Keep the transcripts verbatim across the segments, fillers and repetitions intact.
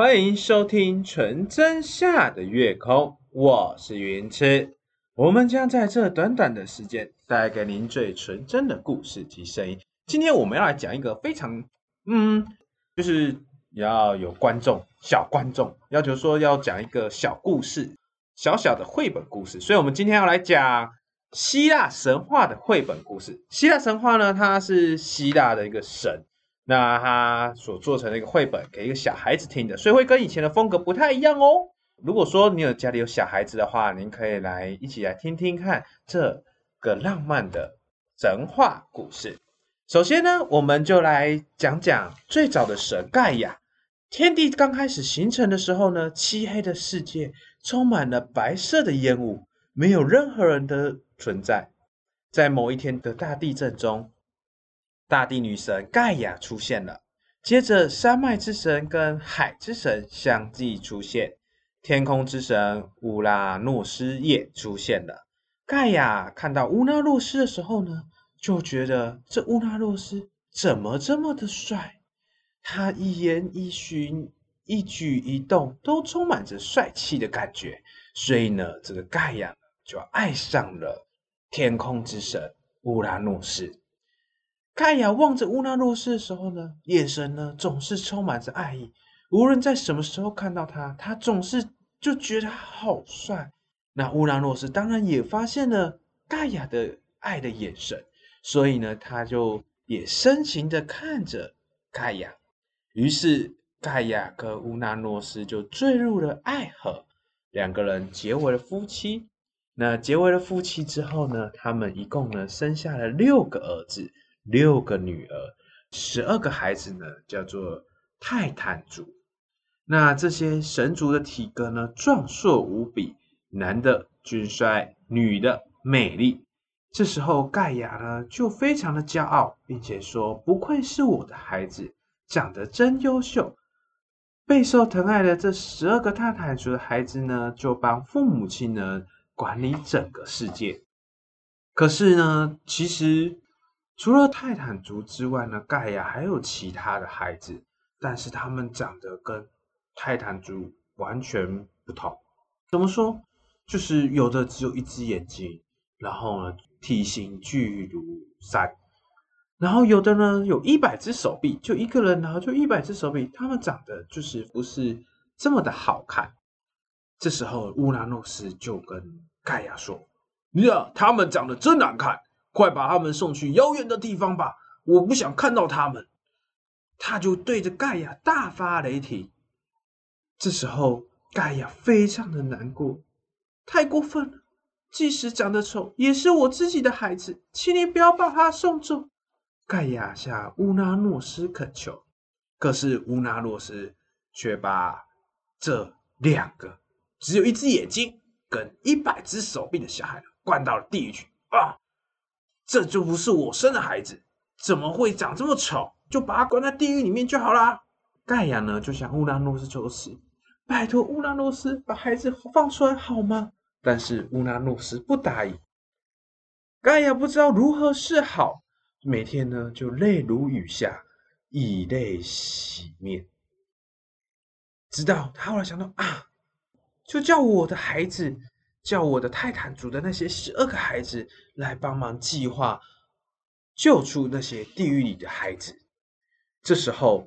欢迎收听纯真下的月空，我是云痴。我们将在这短短的时间带给您最纯真的故事及声音。今天我们要来讲一个非常嗯，就是要有观众小观众要求说要讲一个小故事，小小的绘本故事。所以我们今天要来讲希腊神话的绘本故事。希腊神话呢，它是希腊的一个神，那他所做成的一个绘本给一个小孩子听的，所以会跟以前的风格不太一样哦。如果说你有家里有小孩子的话，您可以来一起来听听看这个浪漫的神话故事。首先呢，我们就来讲讲最早的神盖亚。天地刚开始形成的时候呢，漆黑的世界充满了白色的烟雾，没有任何人的存在。在某一天的大地震中，大地女神盖亚出现了，接着山脉之神跟海之神相继出现，天空之神乌拉诺斯也出现了。盖亚看到乌拉诺斯的时候呢，就觉得这乌拉诺斯怎么这么的帅，他一言一行一举一动都充满着帅气的感觉，所以呢，这个盖亚就爱上了天空之神乌拉诺斯。盖亚望着乌拉诺斯的时候呢，眼神呢总是充满着爱意。无论在什么时候看到他，他总是就觉得好帅。那乌拉诺斯当然也发现了盖亚的爱的眼神，所以呢，他就也深情的看着盖亚。于是盖亚跟乌拉诺斯就坠入了爱河，两个人结为了夫妻。那结为了夫妻之后呢，他们一共呢生下了六个儿子，六个女儿，十二个孩子呢叫做泰坦族。那这些神族的体格呢壮硕无比，男的俊帅，女的美丽。这时候盖亚呢就非常的骄傲，并且说不愧是我的孩子，长得真优秀。备受疼爱的这十二个泰坦族的孩子呢，就帮父母亲呢管理整个世界。可是呢，其实除了泰坦族之外呢，盖亚还有其他的孩子，但是他们长得跟泰坦族完全不同。怎么说？就是有的只有一只眼睛，然后呢体型巨如山，然后有的呢有一百只手臂，就一个人然后就一百只手臂，他们长得就是不是这么的好看。这时候乌拉诺斯就跟盖亚说：“呀，他们长得真难看。”快把他们送去遥远的地方吧，我不想看到他们。他就对着盖亚大发雷霆。这时候盖亚非常的难过，太过分了，即使长得丑也是我自己的孩子，请你不要把他送走。盖亚向乌拉诺斯恳求，可是乌拉诺斯却把这两个只有一只眼睛跟一百只手臂的小孩关到了地狱去啊！这就不是我生的孩子，怎么会长这么丑？就把他关在地狱里面就好啦。盖亚呢就向乌拉诺斯求死，拜托乌拉诺斯把孩子放出来好吗？但是乌拉诺斯不答应。盖亚不知道如何是好，每天呢就泪如雨下，以泪洗面。直到他后来想到啊，就叫我的孩子。叫我的泰坦族的那些十二个孩子来帮忙计划救出那些地狱里的孩子。这时候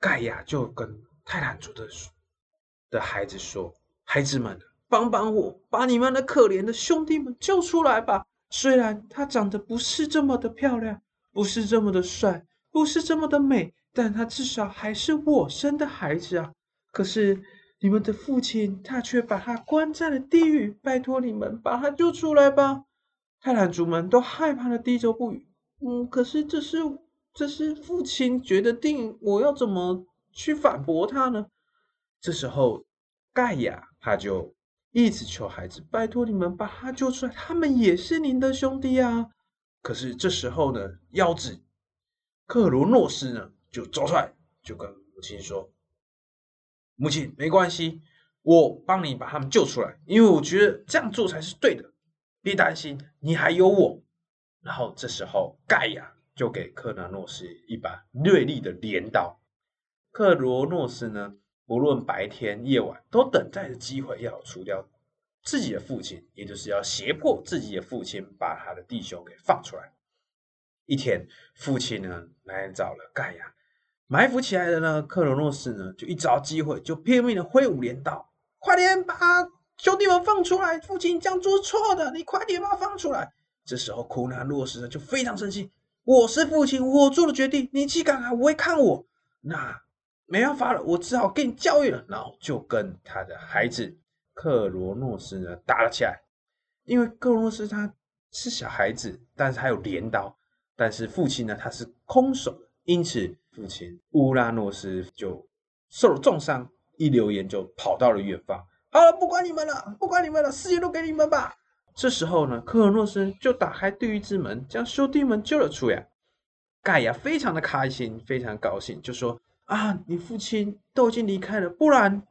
盖亚就跟泰坦族 的, 的孩子说：“孩子们，帮帮我，把你们的可怜的兄弟们救出来吧。虽然他长得不是这么的漂亮，不是这么的帅，不是这么的美，但他至少还是我生的孩子啊。可是你们的父亲他却把他关在了地狱，拜托你们把他救出来吧。”泰坦族们都害怕的低头不语。嗯，可是这是这是父亲决定，我要怎么去反驳他呢？这时候盖亚他就一直求孩子，拜托你们把他救出来，他们也是您的兄弟啊。可是这时候呢，妖子克罗诺斯呢就走出来，就跟母亲说：“母亲，没关系，我帮你把他们救出来，因为我觉得这样做才是对的，别担心，你还有我。”然后这时候盖亚就给克罗诺斯一把锐利的镰刀，克罗诺斯呢无论白天夜晚都等待着机会要除掉自己的父亲，也就是要胁迫自己的父亲把他的弟兄给放出来。一天，父亲呢来找了盖亚，埋伏起来的呢克罗诺斯呢就一找机会就拼命的挥舞镰刀，快点把兄弟们放出来！父亲这样做错的，你快点把他放出来！这时候苦难洛斯呢就非常生气，我是父亲，我做了决定，你岂敢来违抗我？那没办法了，我只好给你教育了。然后就跟他的孩子克罗诺斯呢打了起来，因为克罗诺斯他是小孩子，但是他有镰刀。但是父亲呢，他是空手的，因此父亲乌拉诺斯就受了重伤，一溜烟就跑到了远方。好了，不管你们了，不管你们了，世界都给你们吧。这时候呢，克罗诺斯就打开地狱之门，将兄弟们救了出来。盖亚非常的开心，非常高兴，就说啊，你父亲都已经离开了，不然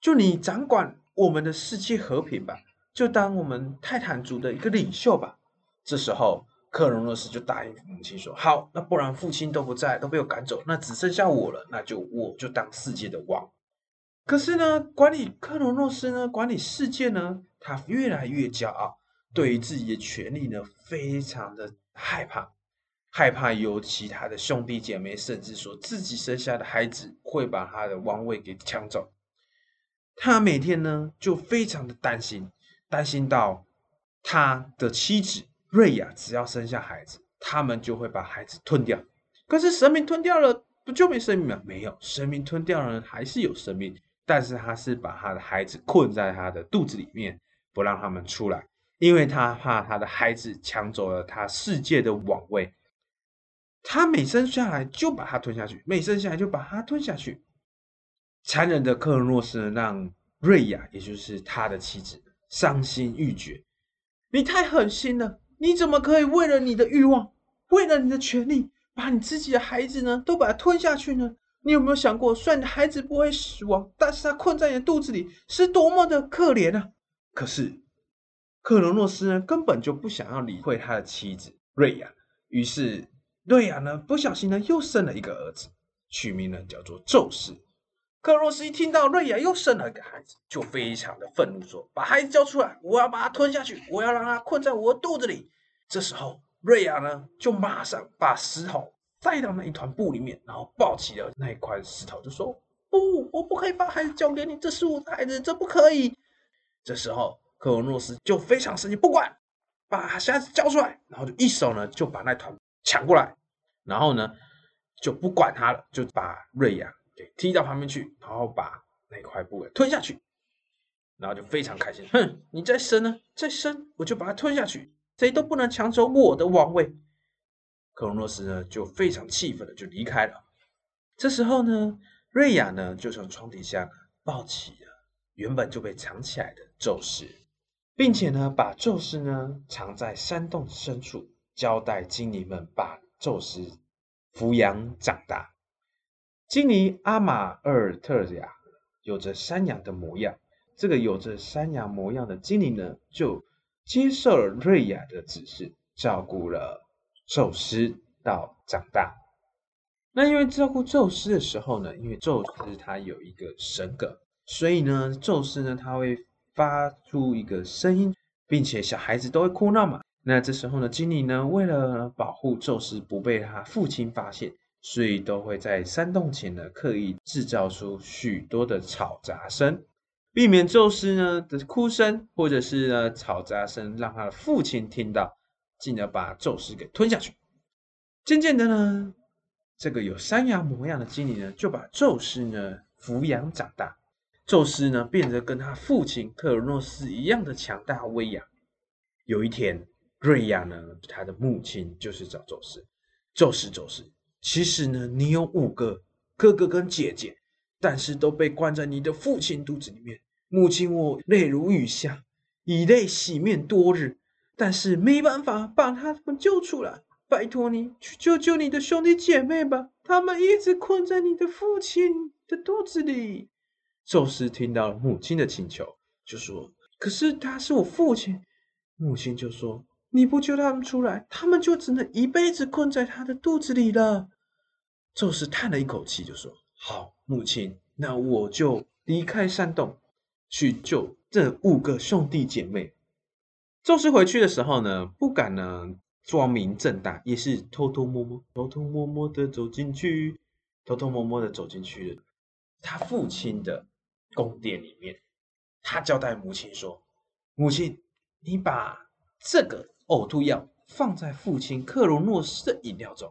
就你掌管我们的世界和平吧，就当我们泰坦族的一个领袖吧。这时候克隆诺斯就答应母亲说：“好，那不然父亲都不在，都被我赶走，那只剩下我了，那就我就当世界的王。”可是呢，管理克隆诺斯呢，管理世界呢，他越来越骄傲，对于自己的权力呢，非常的害怕，害怕有其他的兄弟姐妹，甚至说自己生下的孩子会把他的王位给抢走。他每天呢，就非常的担心，担心到他的妻子瑞亚只要生下孩子，他们就会把孩子吞掉。可是神明吞掉了，不就没生命吗？没有，神明吞掉了还是有生命，但是他是把他的孩子困在他的肚子里面，不让他们出来，因为他怕他的孩子抢走了他世界的王位。他每生下来就把他吞下去，每生下来就把他吞下去。残忍的克罗诺斯让瑞亚，也就是他的妻子，伤心欲绝。你太狠心了！你怎么可以为了你的欲望，为了你的权利，把你自己的孩子呢都把它吞下去呢？你有没有想过，虽然你的孩子不会死亡，但是他困在你的肚子里是多么的可怜啊！可是克罗诺斯呢根本就不想要理会他的妻子瑞亚，于是瑞亚呢不小心呢又生了一个儿子，取名呢叫做宙斯。克罗诺斯一听到瑞亚又生了一个孩子，就非常的愤怒说：“把孩子交出来，我要把他吞下去，我要让他困在我的肚子里。”这时候，瑞亚呢就马上把石头塞到那一团布里面，然后抱起了那一块石头，就说：“不，我不可以把孩子交给你，这是我的孩子，这不可以。”这时候，克罗诺斯就非常生气，不管，把孩子交出来，然后就一手呢就把那团抢过来，然后呢就不管他了，就把瑞亚给踢到旁边去，然后把那块布给吞下去，然后就非常开心。哼，你再生呢，再生我就把它吞下去，谁都不能抢走我的王位。克隆诺斯呢就非常气愤的就离开了。这时候呢，瑞亚呢就从床底下抱起了原本就被藏起来的宙斯，并且呢把宙斯呢藏在山洞深处，交代精灵们把宙斯抚养长大。精灵阿玛尔特亚有着山羊的模样，这个有着山羊模样的精灵呢，就接受了瑞亚的指示，照顾了宙斯到长大。那因为照顾宙斯的时候呢，因为宙斯他有一个神格，所以呢，宙斯呢他会发出一个声音，并且小孩子都会哭闹嘛。那这时候呢，精灵呢为了保护宙斯不被他父亲发现，所以都会在山洞前呢，刻意制造出许多的吵杂声，避免宙斯呢的哭声或者是呢吵杂声让他的父亲听到，进而把宙斯给吞下去。渐渐的呢，这个有山羊模样的精灵呢，就把宙斯呢抚养长大。宙斯呢变得跟他父亲克罗诺斯一样的强大威严。有一天，瑞亚呢，他的母亲就是找宙斯，宙斯，宙斯。其实呢，你有五个哥哥跟姐姐，但是都被关在你的父亲肚子里面。母亲，我泪如雨下，以泪洗面多日，但是没办法把他们救出来。拜托你去救救你的兄弟姐妹吧，他们一直困在你的父亲的肚子里。宙斯听到母亲的请求，就说：“可是他是我父亲。”母亲就说：“你不救他们出来，他们就只能一辈子困在他的肚子里了。”宙斯叹了一口气，就说：“好，母亲，那我就离开山洞，去救这五个兄弟姐妹。”宙斯回去的时候呢，不敢呢光明正大，也是偷偷摸摸、偷偷摸摸的走进去，偷偷摸摸的走进去他父亲的宫殿里面。他交代母亲说：“母亲，你把这个呕吐药放在父亲克罗诺斯的饮料中，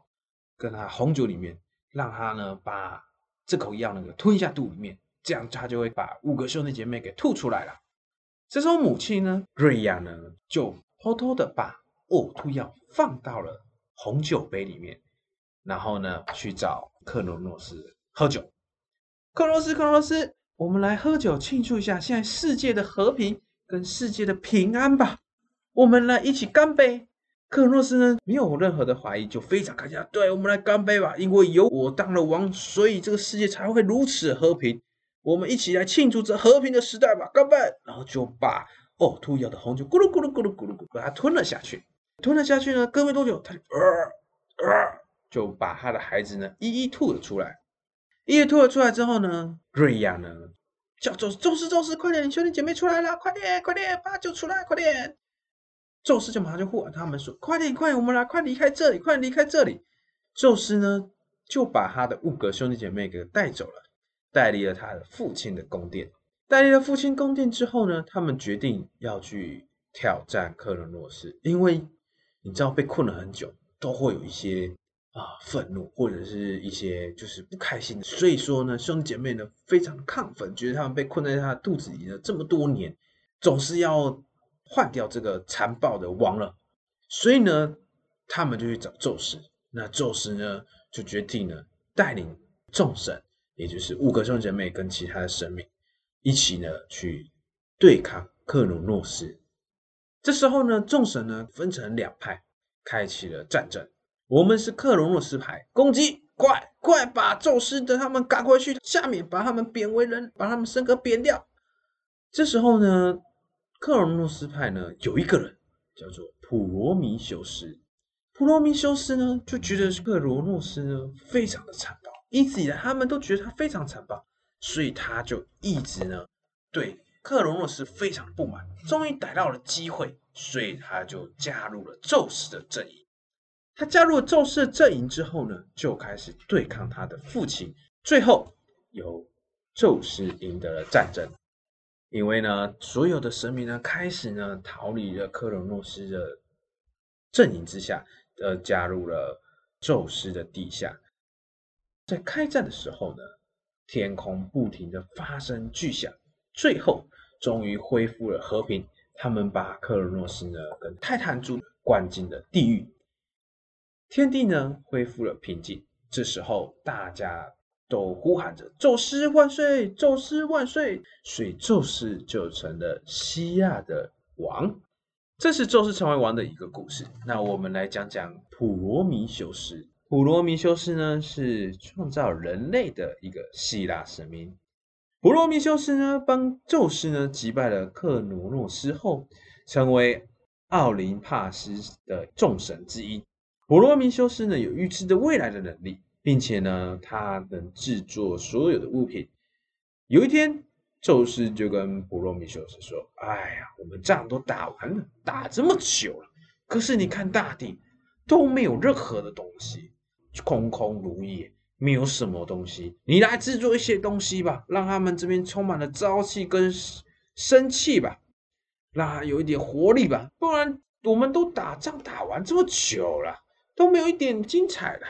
跟他红酒里面，让他呢把这口药那个吞下肚里面，这样他就会把五个兄弟姐妹给吐出来了。”这时候母亲呢，瑞亚呢就偷偷的把呕吐药放到了红酒杯里面，然后呢去找克罗诺斯喝酒。克罗斯，克罗斯，我们来喝酒庆祝一下现在世界的和平跟世界的平安吧，我们来一起干杯。克罗斯呢没有任何的怀疑，就非常开心，对，我们来干杯吧，因为有我当了王，所以这个世界才会如此和平，我们一起来庆祝这和平的时代吧，干杯。然后就把呕吐药的红酒咕噜咕噜咕噜咕噜咕噜把它吞了下去。吞了下去呢，隔没多久他就、呃呃、就把他的孩子呢一一吐了出来。一一吐了出来之后呢，瑞亚呢叫宙斯，宙斯宙斯快点，你兄弟姐妹出来了，快点快点把酒出来，快点。宙斯就马上就呼喊他们说：“快点快点，我们来，快离开这里，快离开这里。”宙斯呢就把他的五个兄弟姐妹给带走了，带离了他的父亲的宫殿。带离了父亲宫殿之后呢，他们决定要去挑战克罗诺斯，因为你知道被困了很久都会有一些啊愤怒或者是一些就是不开心的，所以说呢兄弟姐妹呢非常亢奋，觉得他们被困在他的肚子里呢这么多年，总是要换掉这个残暴的王了，所以呢他们就去找宙斯。那宙斯呢就决定呢带领众神，也就是五个兄弟姐妹跟其他的神明一起呢去对抗克罗诺斯。这时候呢，众神呢分成两派，开启了战争。我们是克罗诺斯派，攻击！快快把宙斯的他们赶回去，下面把他们贬为人，把他们升格贬掉。这时候呢，克罗诺斯派呢有一个人叫做普罗米修斯，普罗米修斯呢就觉得克罗诺斯呢非常的残暴，一直以来他们都觉得他非常残暴，所以他就一直呢对克罗诺斯非常不满，终于逮到了机会，所以他就加入了宙斯的阵营。他加入了宙斯的阵营之后呢，就开始对抗他的父亲。最后由宙斯赢得了战争，因为呢，所有的神明呢开始呢逃离了克罗诺斯的阵营之下，呃，加入了宙斯的地下。在开战的时候呢，天空不停的发生巨响，最后终于恢复了和平，他们把克罗诺斯呢跟泰坦族关进了地狱。天地呢恢复了平静，这时候大家都呼喊着宙斯万岁，宙斯万岁，所以宙斯就成了希腊的王。这是宙斯成为王的一个故事。那我们来讲讲普罗米修斯。普罗米修斯呢是创造人类的一个希腊神明。普罗米修斯呢帮宙斯呢击败了克罗诺斯后，成为奥林帕斯的众神之一。普罗米修斯呢有预知的未来的能力，并且呢他能制作所有的物品。有一天宙斯就跟普罗米修斯说：“哎呀，我们仗都打完了，打这么久了，可是你看大地都没有任何的东西，空空如也，没有什么东西，你来制作一些东西吧，让他们这边充满了朝气跟生气吧，让他有一点活力吧，不然我们都打仗打完这么久了，都没有一点精彩了。”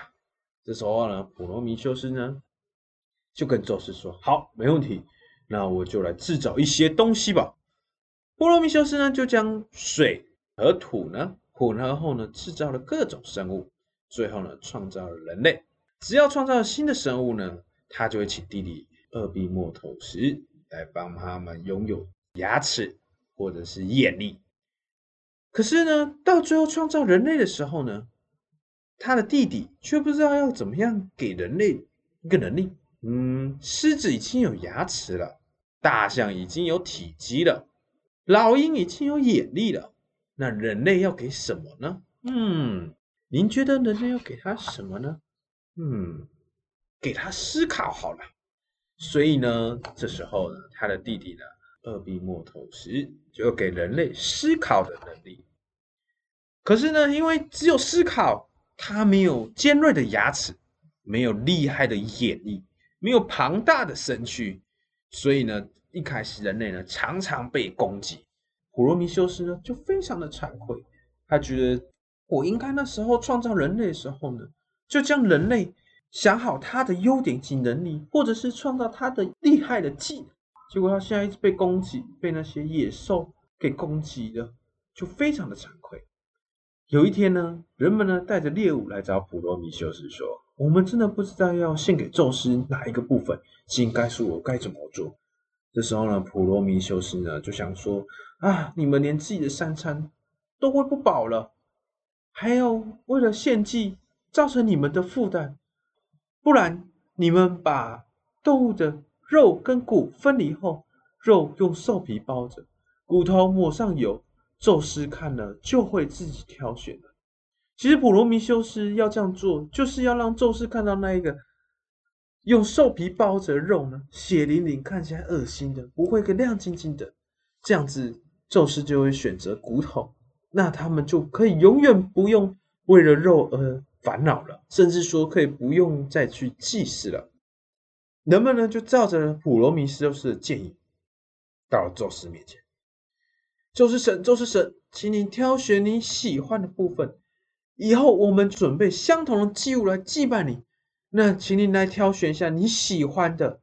这时候呢，普罗米修斯呢就跟宙斯说：“好，没问题，那我就来制造一些东西吧。”普罗米修斯呢就将水和土呢混合后呢，制造了各种生物，最后呢创造了人类。只要创造新的生物呢，他就会请弟弟厄庇墨透斯来帮他们拥有牙齿或者是眼力。可是呢，到最后创造人类的时候呢，他的弟弟却不知道要怎么样给人类一个能力。嗯，狮子已经有牙齿了，大象已经有体积了，老鹰已经有眼力了，那人类要给什么呢？嗯，您觉得人类要给他什么呢？嗯，给他思考好了。所以呢，这时候呢，他的弟弟呢，鄂必末头石就给人类思考的能力。可是呢，因为只有思考，他没有尖锐的牙齿，没有厉害的眼力，没有庞大的身躯，所以呢，一开始人类呢常常被攻击。普罗米修斯呢就非常的惭愧，他觉得我应该那时候创造人类的时候呢，就将人类想好他的优点及能力，或者是创造他的厉害的技能。结果他现在一直被攻击，被那些野兽给攻击了，就非常的惭愧。有一天呢，人们呢带着猎物来找普罗米修斯说：“我们真的不知道要献给宙斯哪一个部分，请告诉我该怎么做。”这时候呢，普罗米修斯呢就想说：“啊，你们连自己的三餐都喂不饱了，还有为了献祭造成你们的负担。不然你们把动物的肉跟骨分离后，肉用兽皮包着，骨头抹上油，宙斯看了就会自己挑选了。”其实普罗米修斯要这样做，就是要让宙斯看到那一个用兽皮包着肉呢，血淋淋，看起来恶心的，不会跟亮晶晶的，这样子宙斯就会选择骨头，那他们就可以永远不用为了肉而烦恼了，甚至说可以不用再去祭祀了。人们呢就照着普罗米修斯的建议，到了宙斯面前。宙斯神，宙斯神，请你挑选你喜欢的部分，以后我们准备相同的祭物来祭拜你。那请你来挑选一下你喜欢的。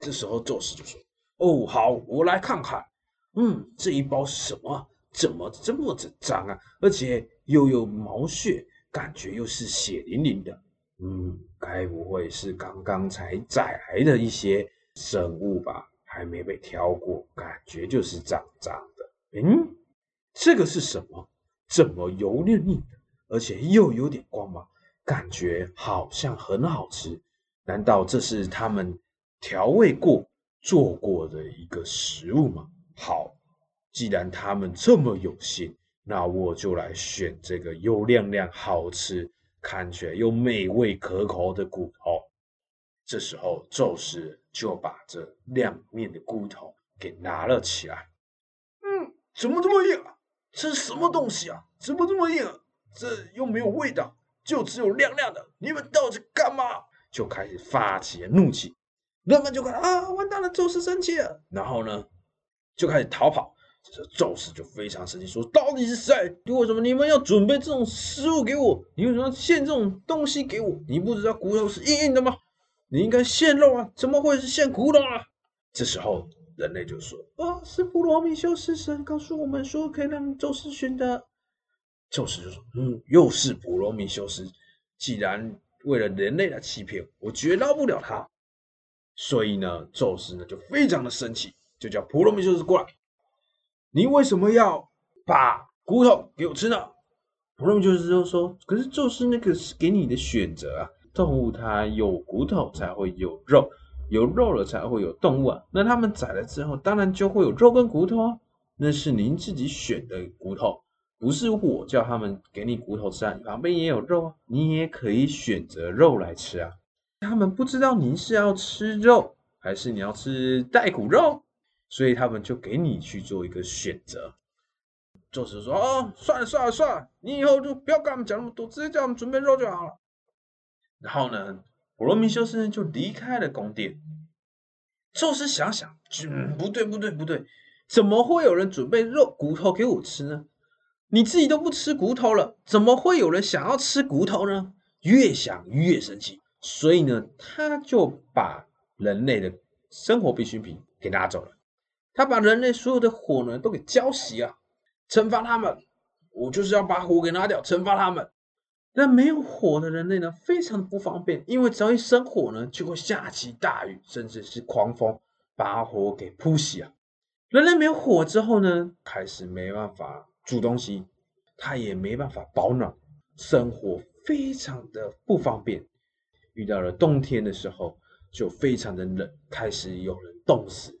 这时候宙斯就说：“哦，好，我来看看。嗯，这一包是什么？怎么这么的脏啊？而且又有毛屑。”感觉又是血淋淋的，嗯，该不会是刚刚才宰来的一些生物吧？还没被挑过，感觉就是脏脏的。嗯，这个是什么？怎么油腻腻的，而且又有点光芒，感觉好像很好吃。难道这是他们调味过、做过的一个食物吗？好，既然他们这么有心，那我就来选这个又亮亮、好吃、看起来又美味可口的骨头。这时候，宙斯就把这两面的骨头给拿了起来。嗯，怎么这么硬啊？这是什么东西啊？怎么这么硬啊？这又没有味道，就只有亮亮的。你们到底干嘛？就开始发起了怒气。人们就看啊，完蛋了，宙斯生气了。然后呢，就开始逃跑。这宙斯就非常生气，说：“到底是谁？为什么你们要准备这种食物给我？你为什么要献这种东西给我？你不知道骨头是硬硬的吗？你应该献肉啊，怎么会是献骨头啊？”这时候人类就说：“啊，是普罗米修斯神告诉我们说可以让宙斯选的。”宙斯就说：“嗯，又是普罗米修斯，既然为了人类来欺骗我，我绝饶不了他。”所以呢，宙斯呢就非常的生气，就叫普罗米修斯过来。你为什么要把骨头给我吃呢？普罗米修斯就说：“可是宙斯那个是给你的选择啊，动物它有骨头才会有肉，有肉了才会有动物啊。那他们宰了之后，当然就会有肉跟骨头啊。那是您自己选的骨头，不是我叫他们给你骨头吃啊。旁边也有肉啊，你也可以选择肉来吃啊。他们不知道您是要吃肉，还是你要吃带骨肉。”所以他们就给你去做一个选择。宙斯说：“哦，算了算了算了，你以后就不要跟他们讲那么多，直接叫他们准备肉就好了。”然后呢，普罗米修斯就离开了宫殿。宙斯想想，嗯，不对不对不对，怎么会有人准备肉骨头给我吃呢？你自己都不吃骨头了，怎么会有人想要吃骨头呢？越想越生气，所以呢，他就把人类的生活必需品给拿走了。他把人类所有的火呢都给浇熄了，惩罚他们。我就是要把火给拿掉，惩罚他们。那没有火的人类呢，非常的不方便，因为只要一生火呢，就会下起大雨，甚至是狂风，把火给扑熄啊。人类没有火之后呢，开始没办法煮东西，他也没办法保暖，生活非常的不方便。遇到了冬天的时候，就非常的冷，开始有人冻死。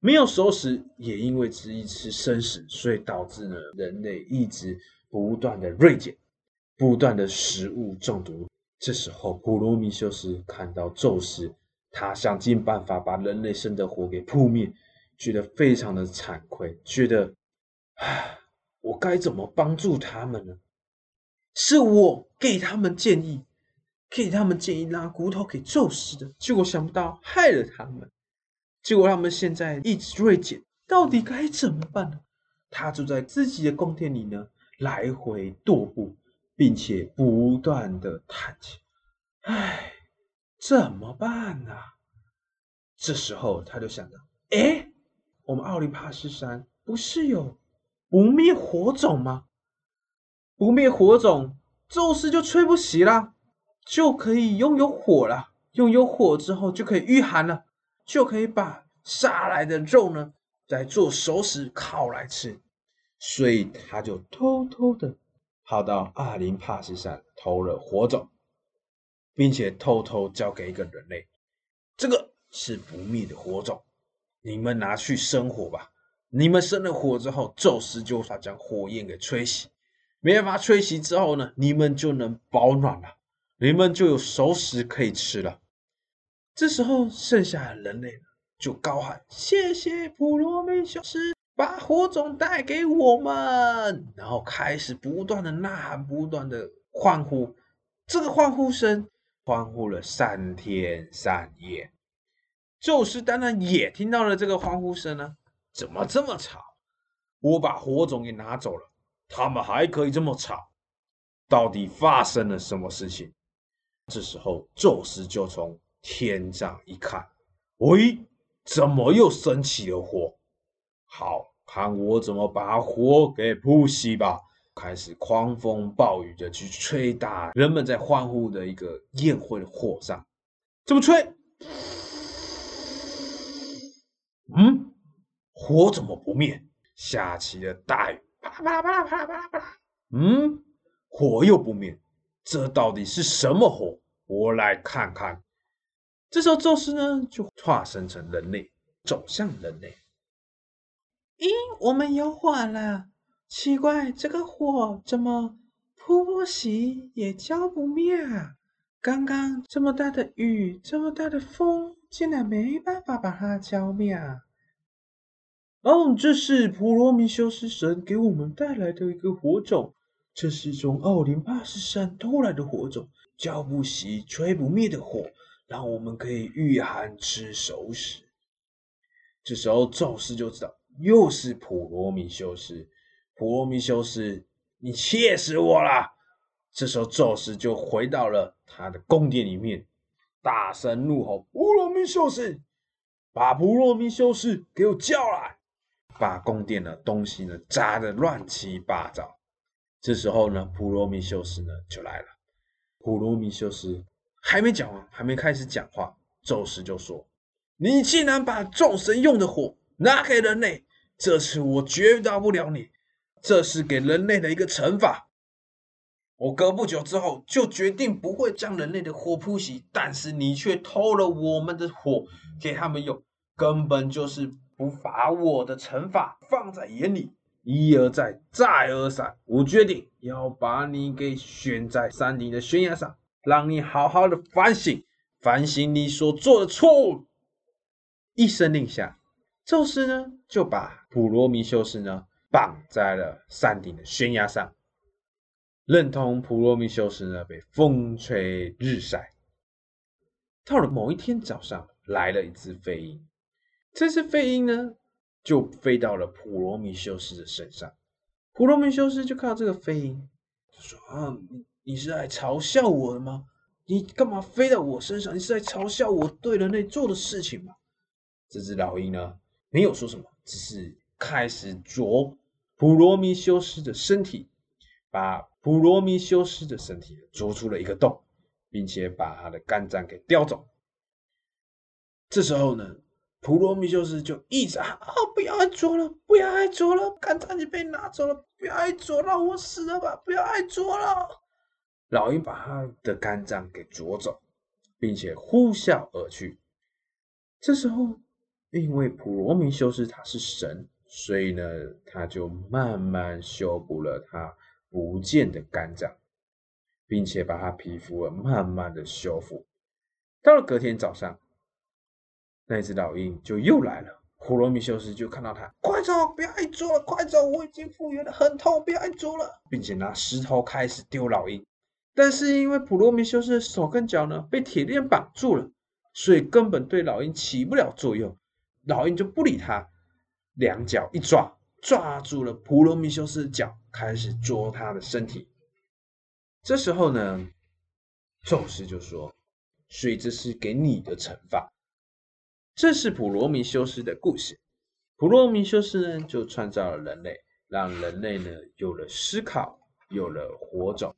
没有熟食，也因为只一吃生食，所以导致呢人类一直不断的锐减，不断的食物中毒。这时候普罗米修斯看到宙斯他想尽办法把人类生的火给扑灭，觉得非常的惭愧，觉得唉，我该怎么帮助他们呢？是我给他们建议，给他们建议拿骨头给宙斯的，结果想不到害了他们，结果他们现在一直锐减，到底该怎么办呢？他就在自己的宫殿里呢来回踱步，并且不断的叹气，唉，怎么办啊？这时候他就想到，诶，我们奥林帕斯山不是有不灭火种吗？不灭火种，宙斯就吹不熄啦，就可以拥有火了。拥有火之后就可以御寒了，就可以把杀来的肉呢来做熟食烤来吃。所以他就偷偷的跑到阿林帕斯山偷了火种，并且偷偷交给一个人类，这个是不灭的火种，你们拿去生火吧，你们生了火之后，宙斯就把将火焰给吹熄，没办法吹熄之后呢，你们就能保暖了，你们就有熟食可以吃了。这时候剩下的人类就高喊，谢谢普罗米修斯把火种带给我们，然后开始不断的呐喊，不断的欢呼，这个欢呼声欢呼了三天三夜。宙斯当然也听到了这个欢呼声呢、啊，怎么这么吵？我把火种给拿走了，他们还可以这么吵，到底发生了什么事情？这时候宙斯就从天上一看，喂，怎么又升起了火？好，看我怎么把火给扑熄吧！开始狂风暴雨的去吹打人们在欢呼的一个宴会的火上，这么吹，嗯，火怎么不灭？下起了大雨，啪啦啪啦啪啦啪啦啪啦，嗯，火又不灭，这到底是什么火？我来看看。这时候宙斯呢就化身成人类，走向人类。咦，我们有火了！奇怪，这个火怎么扑不熄也浇不灭啊？刚刚这么大的雨，这么大的风，竟然没办法把它浇灭啊！哦，这是普罗米修斯神给我们带来的一个火种，这是从奥林帕斯山偷来的火种，浇不熄、吹不灭的火，让我们可以御寒吃熟食。这时候宙斯就知道，又是普罗米修斯，普罗米修斯，你气死我了！这时候宙斯就回到了他的宫殿里面，大声怒吼：普罗米修斯，把普罗米修斯给我叫来！把宫殿的东西呢砸得乱七八糟。这时候呢，普罗米修斯呢就来了。普罗米修斯还没讲完，还没开始讲话，宙斯就说：“你竟然把众神用的火拿给人类，这次我绝饶不了你，这是给人类的一个惩罚。我隔不久之后就决定不会将人类的火扑熄，但是你却偷了我们的火给他们用，根本就是。”不把我的惩罚放在眼里，一而再，再而三，我决定要把你给悬在山顶的悬崖上，让你好好的反省，反省你所做的错误。一声令下，宙斯呢就把普罗米修斯呢绑在了山顶的悬崖上，任同普罗米修斯呢被风吹日晒。到了某一天早上，来了一只飞鹰。这只飞鹰呢，就飞到了普罗米修斯的身上。普罗米修斯就看到这个飞鹰，就说：“啊，你你是在嘲笑我的吗？你干嘛飞到我身上？你是在嘲笑我对人类做的事情吗？”这只老鹰呢，没有说什么，只是开始啄普罗米修斯的身体，把普罗米修斯的身体啄出了一个洞，并且把他的肝脏给叼走。这时候呢，普罗米修斯就一直喊：“啊，不要挨啄了，不要挨啄了，肝脏你被拿走了，不要挨啄了，我死了吧，不要挨啄了。”老鹰把他的肝脏给啄走，并且呼啸而去。这时候，因为普罗米修斯他是神，所以呢，他就慢慢修补了他不见的肝脏，并且把他皮肤慢慢的修复。到了隔天早上，那只老鹰就又来了。普罗米修斯就看到它，快走，不要挨啄了，快走，我已经复原了，很痛，不要挨啄了，并且拿石头开始丢老鹰。但是因为普罗米修斯的手跟脚呢被铁链绑住了，所以根本对老鹰起不了作用。老鹰就不理他，两脚一抓，抓住了普罗米修斯的脚，开始啄他的身体。这时候呢，宙斯就说：“所以这是给你的惩罚。”这是普罗米修斯的故事。普罗米修斯呢，就创造了人类，让人类呢有了思考，有了火种，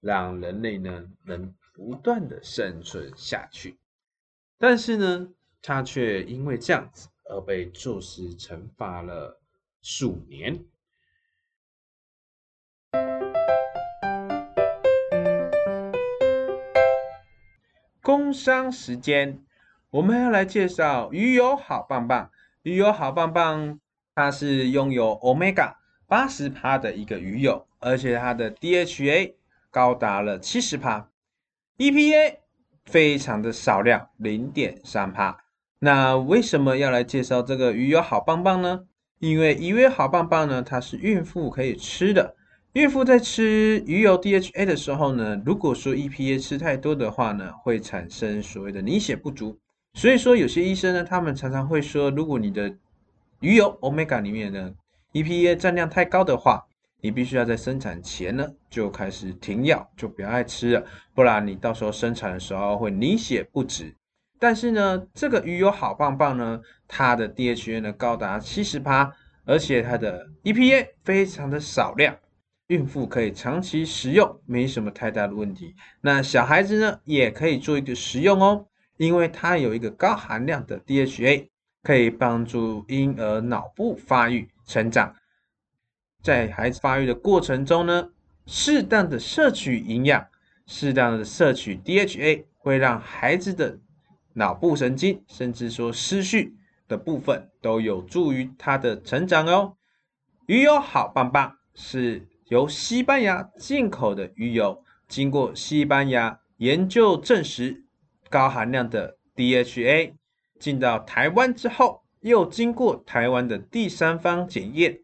让人类呢能不断的生存下去。但是呢，他却因为这样子而被宙斯惩罚了数年。工商时间，我们要来介绍鱼油好棒棒。鱼油好棒棒，它是拥有 Omega 百分之八十 的一个鱼油，而且它的 D H A 高达了 百分之七十， E P A 非常的少量 百分之零点三。 那为什么要来介绍这个鱼油好棒棒呢？因为鱼油好棒棒呢，它是孕妇可以吃的。孕妇在吃鱼油 D H A 的时候呢，如果说 E P A 吃太多的话呢，会产生所谓的凝血不足。所以说，有些医生呢，他们常常会说，如果你的鱼油 Omega 里面呢 E P A 占量太高的话，你必须要在生产前呢就开始停药，就不要再吃了，不然你到时候生产的时候会凝血不止。但是呢，这个鱼油好棒棒呢，它的 D H A 呢高达 百分之七十， 而且它的 E P A 非常的少量，孕妇可以长期食用，没什么太大的问题。那小孩子呢也可以做一个食用哦。因为它有一个高含量的 D H A， 可以帮助婴儿脑部发育成长。在孩子发育的过程中呢，适当的摄取营养，适当的摄取 D H A， 会让孩子的脑部神经，甚至说思绪的部分都有助于他的成长哦。鱼油好棒棒是由西班牙进口的鱼油，经过西班牙研究证实。高含量的 D H A 进到台湾之后，又经过台湾的第三方检验，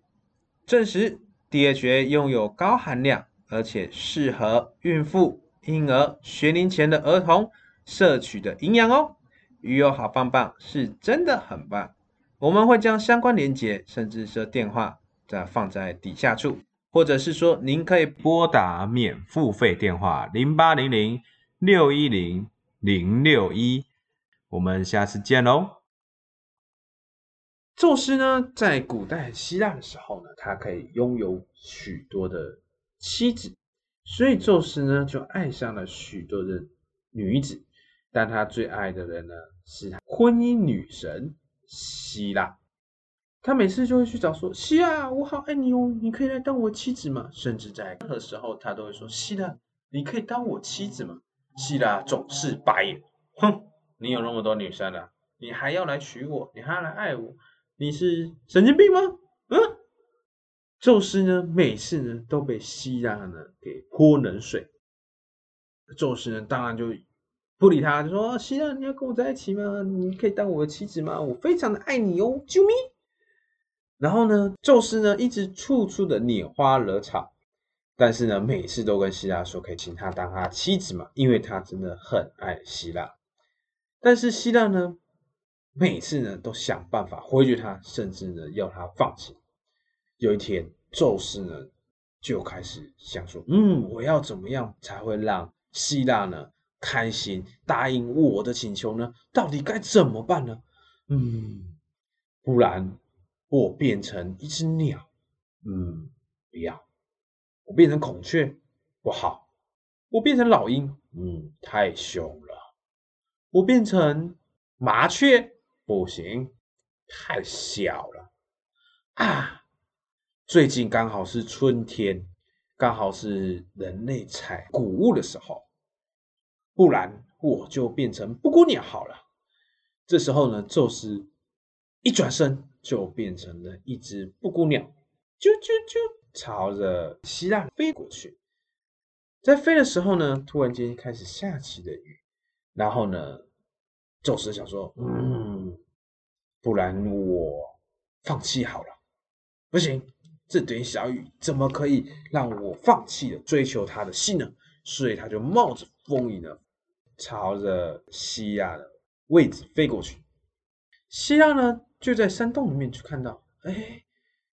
证实 D H A 拥有高含量，而且适合孕妇、婴儿、学龄前的儿童摄取的营养哦。鱼油好棒棒是真的很棒，我们会将相关连结，甚至是电话再放在底下处，或者是说您可以拨打免付费电话零八零零六一零零六一，我们下次见喽。宙斯呢，在古代希腊的时候呢，他可以拥有许多的妻子，所以宙斯呢就爱上了许多的女子，但他最爱的人呢是婚姻女神希拉。他每次就会去找说：“希拉，我好爱你哦，你可以来当我妻子吗？”甚至在任何时候，他都会说：“希拉，你可以当我妻子吗？”希拉总是白眼，哼，你有那么多女生了、啊，你还要来娶我，你还要来爱我，你是神经病吗？嗯，宙斯呢，每次呢都被希拉呢给泼冷水，宙斯呢当然就不理他，就说希拉，你要跟我在一起吗？你可以当我的妻子吗？我非常的爱你哦，救命！然后呢，宙斯呢一直处处的拈花惹草。但是呢，每次都跟希拉说可以请他当他妻子嘛，因为他真的很爱希拉。但是希拉呢，每次呢都想办法回绝他，甚至呢要他放弃。有一天，宙斯呢就开始想说，嗯，我要怎么样才会让希拉呢开心，答应我的请求呢？到底该怎么办呢？嗯，不然我变成一只鸟，嗯，不要。我变成孔雀不好，我变成老鹰，嗯，太凶了。我变成麻雀不行，太小了啊！最近刚好是春天，刚好是人类采谷物的时候，不然我就变成布谷鸟好了。这时候呢，宙斯一转身就变成了一只布谷鸟，啾啾啾。朝着希腊飞过去，在飞的时候呢，突然间开始下起了雨。然后呢，宙斯想说，嗯，不然我放弃好了。不行，这点小雨怎么可以让我放弃了追求他的心呢？所以他就冒着风雨呢，朝着希亚的位置飞过去。希亚呢就在山洞里面就看到，哎，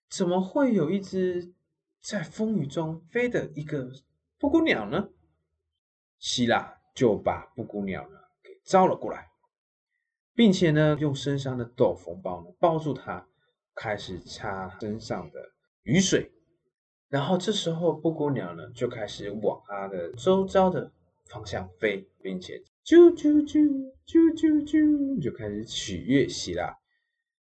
怎么会有一只在风雨中飞的一个布谷鸟呢？希腊就把布谷鸟呢给招了过来，并且呢用身上的斗篷包呢包住它，开始擦身上的雨水。然后这时候布谷鸟呢就开始往它的周遭的方向飞，并且啾啾啾啾啾啾就开始取悦希腊。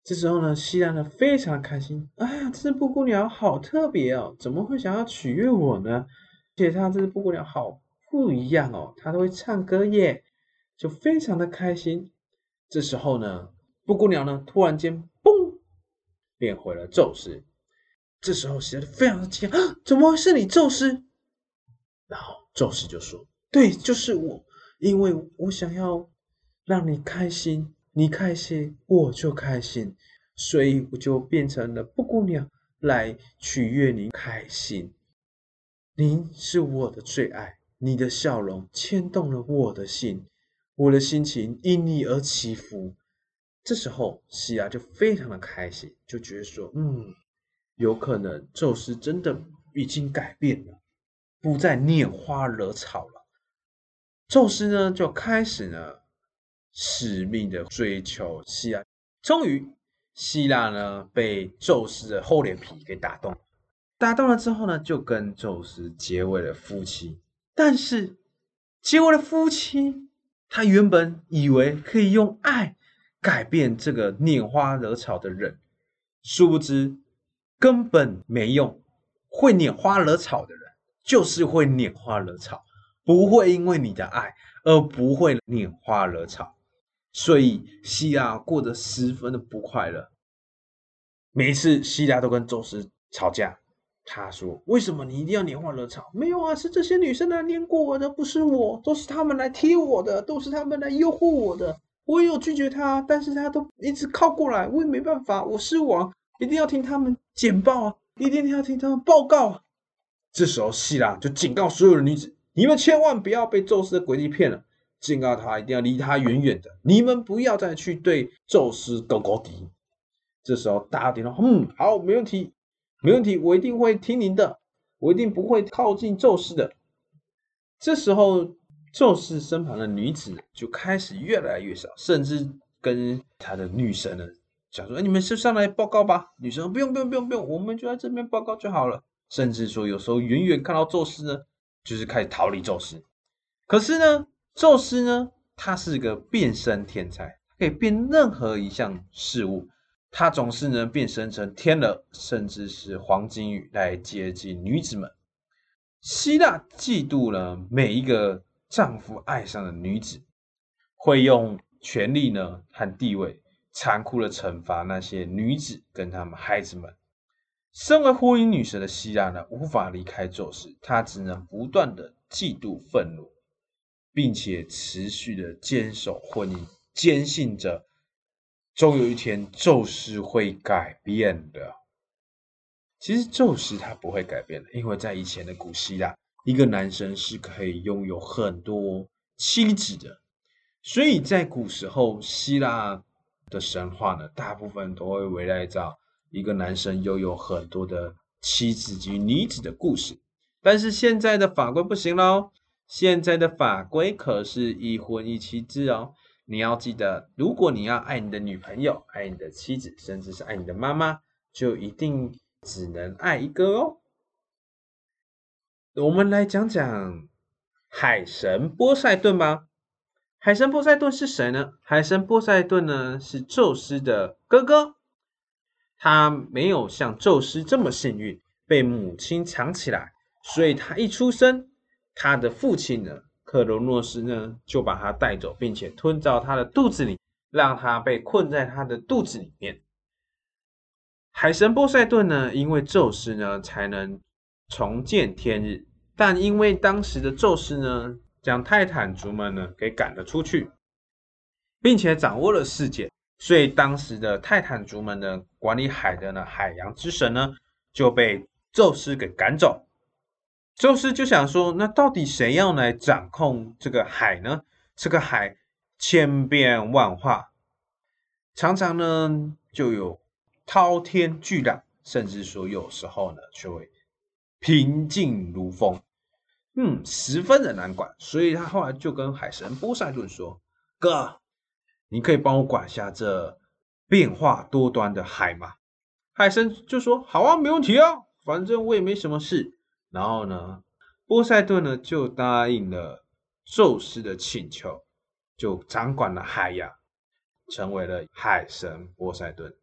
这时候呢，希腊呢非常开心啊！这只布谷鸟好特别哦，怎么会想要取悦我呢？而且它这只布谷鸟好不一样哦，它都会唱歌耶，就非常的开心。这时候呢，布谷鸟呢突然间嘣变回了宙斯。这时候希腊非常的惊讶，啊，怎么会是你宙斯？然后宙斯就说：“对，就是我，因为我想要让你开心。”你开心我就开心，所以我就变成了布谷鸟来取悦您开心。您是我的最爱，你的笑容牵动了我的心，我的心情因你而起伏。这时候希拉就非常的开心，就觉得说嗯，有可能宙斯真的已经改变了，不再拈花惹草了。宙斯呢就开始呢使命的追求希腊。终于希腊呢被宙斯的厚脸皮给打动了，打动了之后呢就跟宙斯结为了夫妻。但是结为了夫妻，他原本以为可以用爱改变这个拈花惹草的人，殊不知根本没用。会拈花惹草的人就是会拈花惹草，不会因为你的爱而不会拈花惹草。所以希拉过得十分的不快乐。每一次希拉都跟宙斯吵架，他说为什么你一定要拈花惹草？没有啊，是这些女生来拈过我的，不是我，都是他们来贴我的，都是他们来诱惑我的。我也有拒绝他，但是他都一直靠过来，我也没办法，我是王，一定要听他们简报啊，一定要听他们报告啊。这时候希拉就警告所有的女子，你们千万不要被宙斯的诡计骗了，警告他一定要离他远远的，你们不要再去对宙斯勾勾敌。这时候大家点头，嗯，好，没问题，没问题，我一定会听您的，我一定不会靠近宙斯的。这时候宙斯身旁的女子就开始越来越少，甚至跟他的女神呢讲说，你们是上来报告吧。女神说不用不用不用不用，我们就在这边报告就好了。甚至说有时候远远看到宙斯呢就是开始逃离宙斯。可是呢宙斯呢他是个变身天才，可以变任何一项事物，他总是能变身成天鹅甚至是黄金鱼来接近女子们。希腊嫉妒了每一个丈夫爱上的女子，会用权力呢和地位残酷的惩罚那些女子跟他们孩子们。身为火影女神的希拉呢无法离开宙斯，她只能不断的嫉妒愤怒，并且持续的坚守婚姻，坚信着终有一天宙斯会改变的。其实宙斯他不会改变的，因为在以前的古希腊，一个男生是可以拥有很多妻子的，所以在古时候希腊的神话呢大部分都会围绕着一个男生拥有很多的妻子及女子的故事。但是现在的法规不行咯，现在的法规可是一婚一妻制哦。你要记得，如果你要爱你的女朋友、爱你的妻子，甚至是爱你的妈妈，就一定只能爱一个哦。我们来讲讲海神波塞顿吧。海神波塞顿是谁呢？海神波塞顿呢是宙斯的哥哥，他没有像宙斯这么幸运，被母亲藏起来，所以他一出生，他的父亲呢，克罗诺斯呢，就把他带走，并且吞到他的肚子里，让他被困在他的肚子里面。海神波塞顿呢，因为宙斯呢，才能重见天日，但因为当时的宙斯呢，将泰坦族们呢，给赶了出去，并且掌握了世界。所以当时的泰坦族们呢，管理海的呢海洋之神呢就被宙斯给赶走。宙斯就想说，那到底谁要来掌控这个海呢？这个海千变万化，常常呢就有滔天巨浪，甚至说有时候呢却会平静如风，嗯，十分的难管。所以他后来就跟海神波塞顿说：“哥，你可以帮我管一下这变化多端的海吗？”海神就说：“好啊，没问题啊，反正我也没什么事。”然后呢，波塞顿呢就答应了宙斯的请求，就掌管了海洋，成为了海神波塞顿。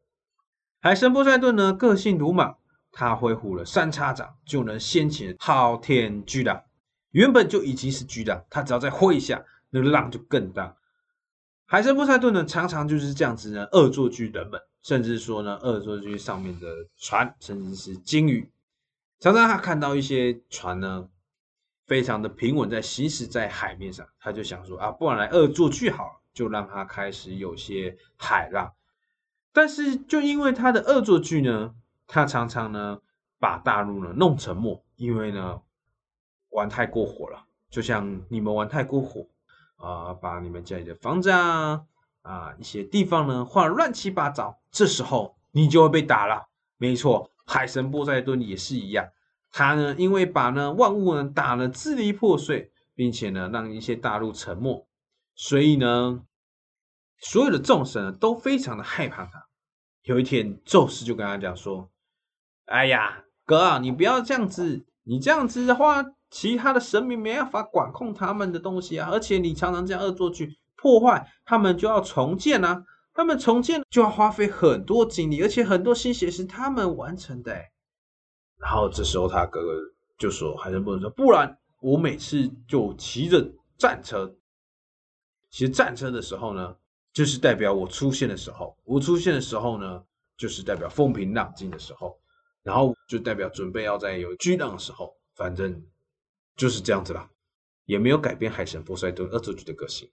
海神波塞顿呢，个性鲁莽。他挥舞了三叉掌，就能掀起滔天巨浪。原本就已经是巨浪，他只要再挥一下，那个浪就更大。海神波塞顿呢，常常就是这样子呢，恶作剧人们，甚至说呢，恶作剧上面的船，甚至是鲸鱼。常常他看到一些船呢，非常的平稳在行驶在海面上，他就想说啊，不然来恶作剧好了，就让它开始有些海浪。但是就因为他的恶作剧呢。他常常呢把大陆呢弄沉没，因为呢玩太过火了，就像你们玩太过火啊、呃，把你们家里的房子啊啊、呃、一些地方呢画乱七八糟，这时候你就会被打了。没错，海神波塞顿也是一样，他呢因为把呢万物呢打得支离破碎，并且呢让一些大陆沉没，所以呢所有的众神呢都非常的害怕他。有一天，宙斯就跟他讲说。哎呀，哥啊，你不要这样子！你这样子的话，其他的神明没办法管控他们的东西啊。而且你常常这样恶作剧破坏，他们就要重建啊。他们重建就要花费很多精力，而且很多心血是他们完成的、欸。然后这时候他哥哥就说：“海神波塞顿说，不然我每次就骑着战车，骑着战车的时候呢，就是代表我出现的时候。我出现的时候呢，就是代表风平浪静的时候。”然后就代表准备要在有巨浪的时候，反正就是这样子啦，也没有改变海神波塞顿恶作剧的个性。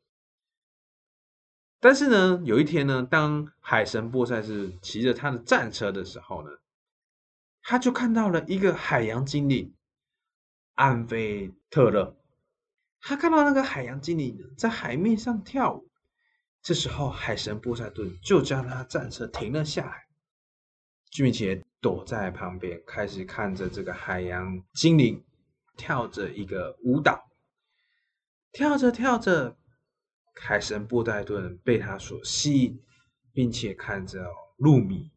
但是呢，有一天呢，当海神波塞顿骑着他的战车的时候呢，他就看到了一个海洋精灵安菲特勒。他看到那个海洋精灵在海面上跳舞，这时候海神波塞顿就将他战车停了下来，并且躲在旁边，开始看着这个海洋精灵跳着一个舞蹈。跳着跳着，海神波塞顿被他所吸引，并且看着入迷。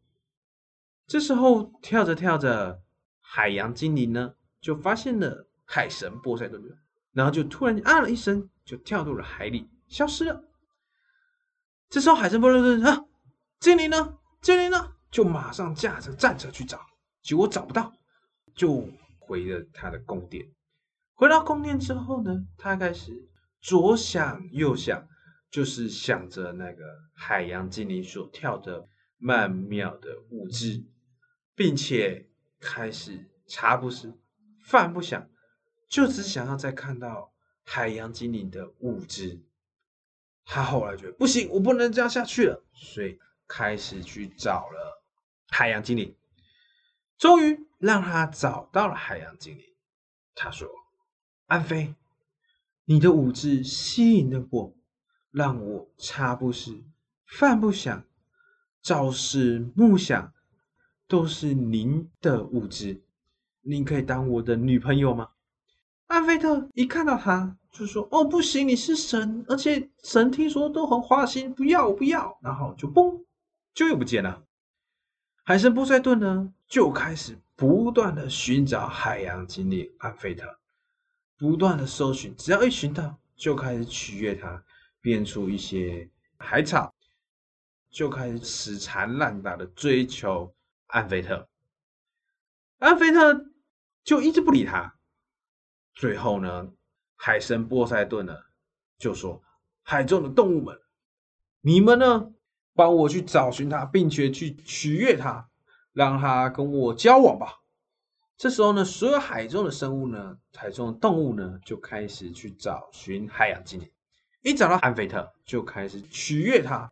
这时候跳着跳着，海洋精灵呢就发现了海神波塞顿，然后就突然啊了一声，就跳入了海里，消失了。这时候海神波塞顿啊，精灵呢？精灵呢？就马上驾着战车去找，结果找不到，就回了他的宫殿。回到宫殿之后呢，他开始左想右想，就是想着那个海洋精灵所跳的曼妙的舞姿，并且开始茶不思饭不想，就只想要再看到海洋精灵的舞姿。他后来觉得不行，我不能这样下去了，所以开始去找了海洋精灵，终于让他找到了海洋精灵。他说：“安菲，你的舞姿吸引了我，让我茶不思饭不想，朝思暮想，都是您的舞姿。您可以当我的女朋友吗？”安菲特一看到他就说：“哦，不行，你是神，而且神听说都很花心，不要，不要。”然后就嘣，就又不见了。海神波塞顿呢，就开始不断的寻找海洋精灵安菲特，不断的搜寻，只要一寻到，就开始取悦他，变出一些海草，就开始死缠烂打的追求安菲特。安菲特就一直不理他。最后呢，海神波塞顿呢，就说：“海中的动物们，你们呢？”帮我去找寻他，并且去取悦他，让他跟我交往吧。这时候呢，所有海中的生物呢，海中的动物呢，就开始去找寻海洋精灵。一找到安菲特，就开始取悦他，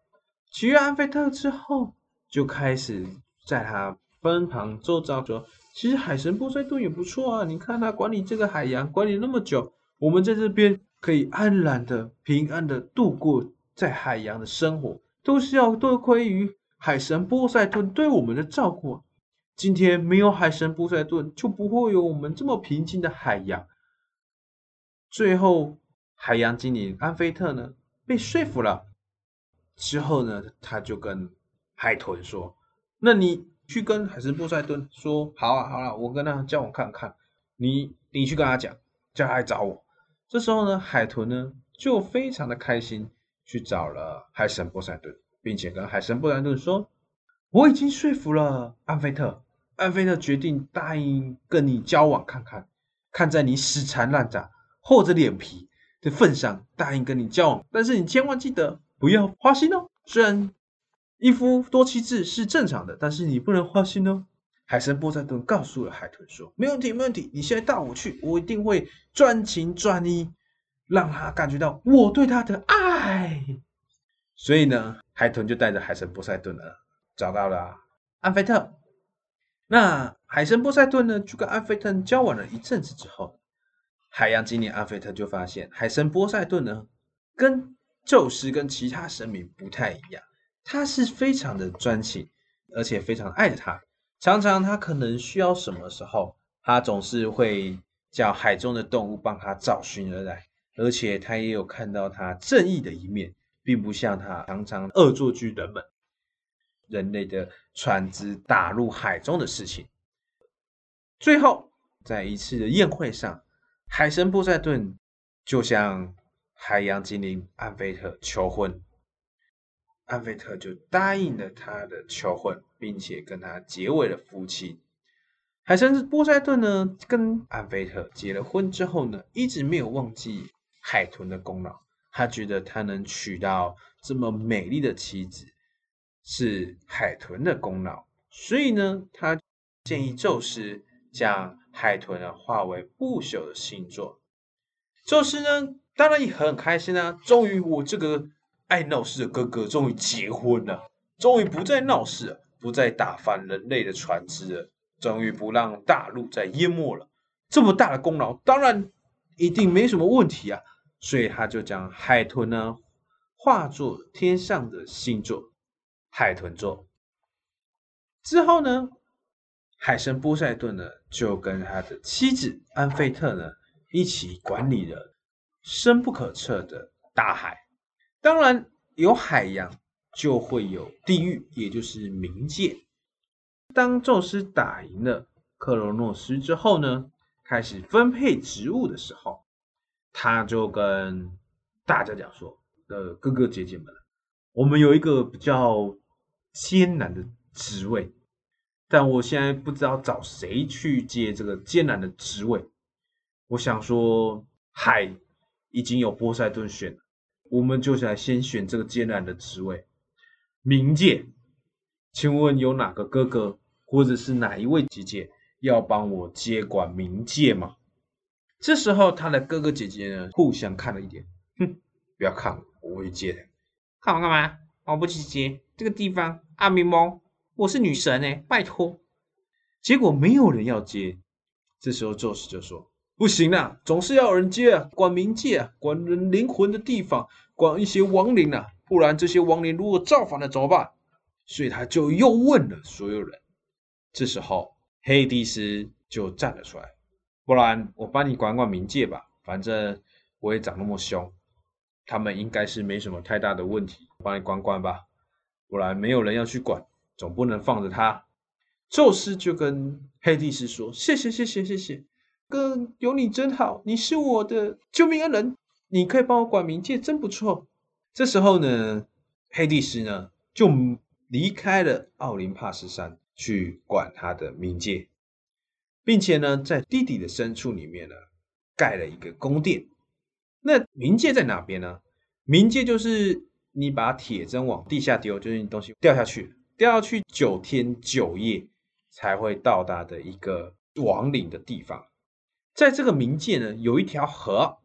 取悦安菲特之后，就开始在他身旁周遭说：“其实海神波塞顿也不错啊，你看他管理这个海洋管理那么久，我们在这边可以安然的、平安的度过在海洋的生活，都是要多亏于海神波塞顿对我们的照顾。今天没有海神波塞顿，就不会有我们这么平静的海洋。”最后，海洋精灵安菲特呢被说服了。之后呢，他就跟海豚说：“那你去跟海神波塞顿说，好啊，好啊，我跟他交往看看。你你去跟他讲，叫他来找我。”这时候呢，海豚呢就非常的开心，去找了海神波塞顿，并且跟海神波塞顿说：“我已经说服了安菲特，安菲特决定答应跟你交往看看，看在你死缠烂打、厚着脸皮的份上，答应跟你交往。但是你千万记得不要花心哦，虽然一夫多妻制是正常的，但是你不能花心哦。”海神波塞顿告诉了海豚说：“没问题，没问题，你现在带我去，我一定会专情专一，让他感觉到我对他的爱。”所以呢，海豚就带着海神波塞顿呢，找到了安菲特。那海神波塞顿呢，就跟安菲特交往了一阵子之后，海洋精灵安菲特就发现海神波塞顿呢，跟宙斯跟其他神明不太一样，他是非常的专情，而且非常爱着他。常常他可能需要什么时候，他总是会叫海中的动物帮他找寻而来，而且他也有看到他正义的一面，并不像他常常恶作剧人们人类的船只打入海中的事情。最后在一次的宴会上，海神波塞顿就向海洋精灵安菲特求婚，安菲特就答应了他的求婚，并且跟他结为了夫妻。海神波塞顿呢，跟安菲特结了婚之后呢，一直没有忘记海豚的功劳。他觉得他能娶到这么美丽的妻子，是海豚的功劳。所以呢，他建议宙斯将海豚呢化为不朽的星座。宙斯呢，当然也很开心啊，终于我这个爱闹事的哥哥终于结婚了，终于不再闹事了，不再打翻人类的船只了，终于不让大陆再淹没了。这么大的功劳，当然一定没什么问题啊。所以他就将海豚呢化作天上的星座，海豚座。之后呢，海神波塞顿呢就跟他的妻子安菲特呢一起管理了深不可测的大海。当然有海洋就会有地狱，也就是冥界。当宙斯打赢了克罗诺斯之后呢，开始分配职务的时候，他就跟大家讲说：“呃，哥哥姐姐们，我们有一个比较艰难的职位，但我现在不知道找谁去接这个艰难的职位。我想说海已经有波塞顿选了，我们就来先选这个艰难的职位。冥界，请问有哪个哥哥或者是哪一位姐姐要帮我接管冥界吗？”这时候他的哥哥姐姐呢互相看了一点，哼，不要看我，我会接的。看我干嘛？我不去接这个地方阿明猫，我是女神哎，拜托。结果没有人要接。这时候宙斯就说：“不行啦，总是要有人接啊，管冥界啊，管人灵魂的地方，管一些亡灵啊，不然这些亡灵如果造反了怎么办？”所以他就又问了所有人。这时候黑帝斯就站了出来：“不然我帮你管管冥界吧，反正我也长那么凶，他们应该是没什么太大的问题，帮你管管吧，不然没有人要去管，总不能放着他。”宙斯就跟黑帝斯说：“谢谢谢谢谢谢。哥，有你真好，你是我的救命恩人，你可以帮我管冥界，真不错。”这时候呢，黑帝斯呢就离开了奥林帕斯山，去管他的冥界，并且呢，在地底的深处里面呢，盖了一个宫殿。那冥界在哪边呢？冥界就是你把铁针往地下丢，就是你东西掉下去，掉下去九天九夜才会到达的一个亡灵的地方。在这个冥界呢，有一条河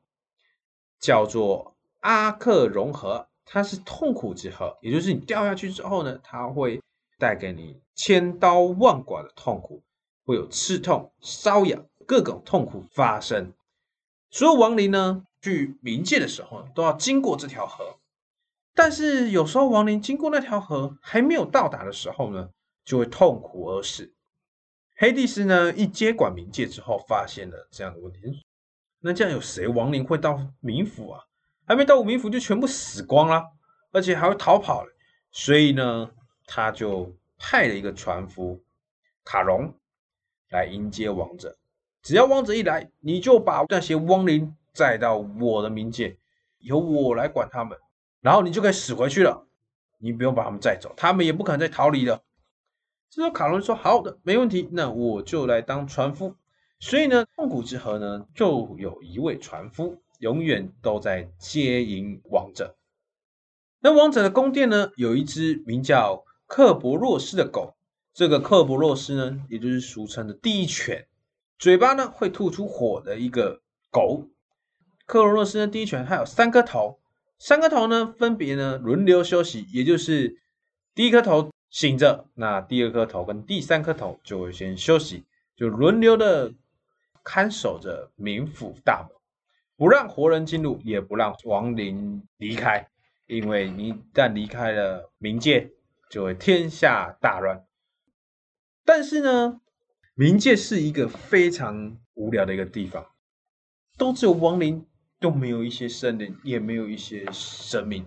叫做阿克戎河它是痛苦之后，也就是你掉下去之后呢，它会带给你千刀万剐的痛苦，会有刺痛、瘙痒各种痛苦发生。所有亡灵呢去冥界的时候都要经过这条河，但是有时候亡灵经过那条河还没有到达的时候呢，就会痛苦而死。黑帝斯呢一接管冥界之后，发现了这样的问题，那这样有谁亡灵会到冥府啊？还没到冥府就全部死光了，而且还会逃跑了。所以呢，他就派了一个船夫卡戎来迎接王者。只要王者一来，你就把那些亡灵载到我的冥界，由我来管他们，然后你就可以死回去了，你不用把他们载走，他们也不可能再逃离了。这时候卡戎说：“好的，没问题，那我就来当船夫。”所以呢，痛苦之河呢，就有一位船夫永远都在接引王者。那王者的宫殿呢，有一只名叫克伯洛斯的狗。这个克伯洛斯呢，也就是俗称的第一犬，嘴巴呢会吐出火的一个狗。克伯洛斯呢，第一犬它有三颗头，三颗头呢分别呢轮流休息，也就是第一颗头醒着，那第二颗头跟第三颗头就会先休息，就轮流的看守着冥府大门，不让活人进入，也不让亡灵离开，因为你一旦离开了冥界，就会天下大乱。但是呢，冥界是一个非常无聊的一个地方，都只有亡灵，都没有一些生灵，也没有一些神明，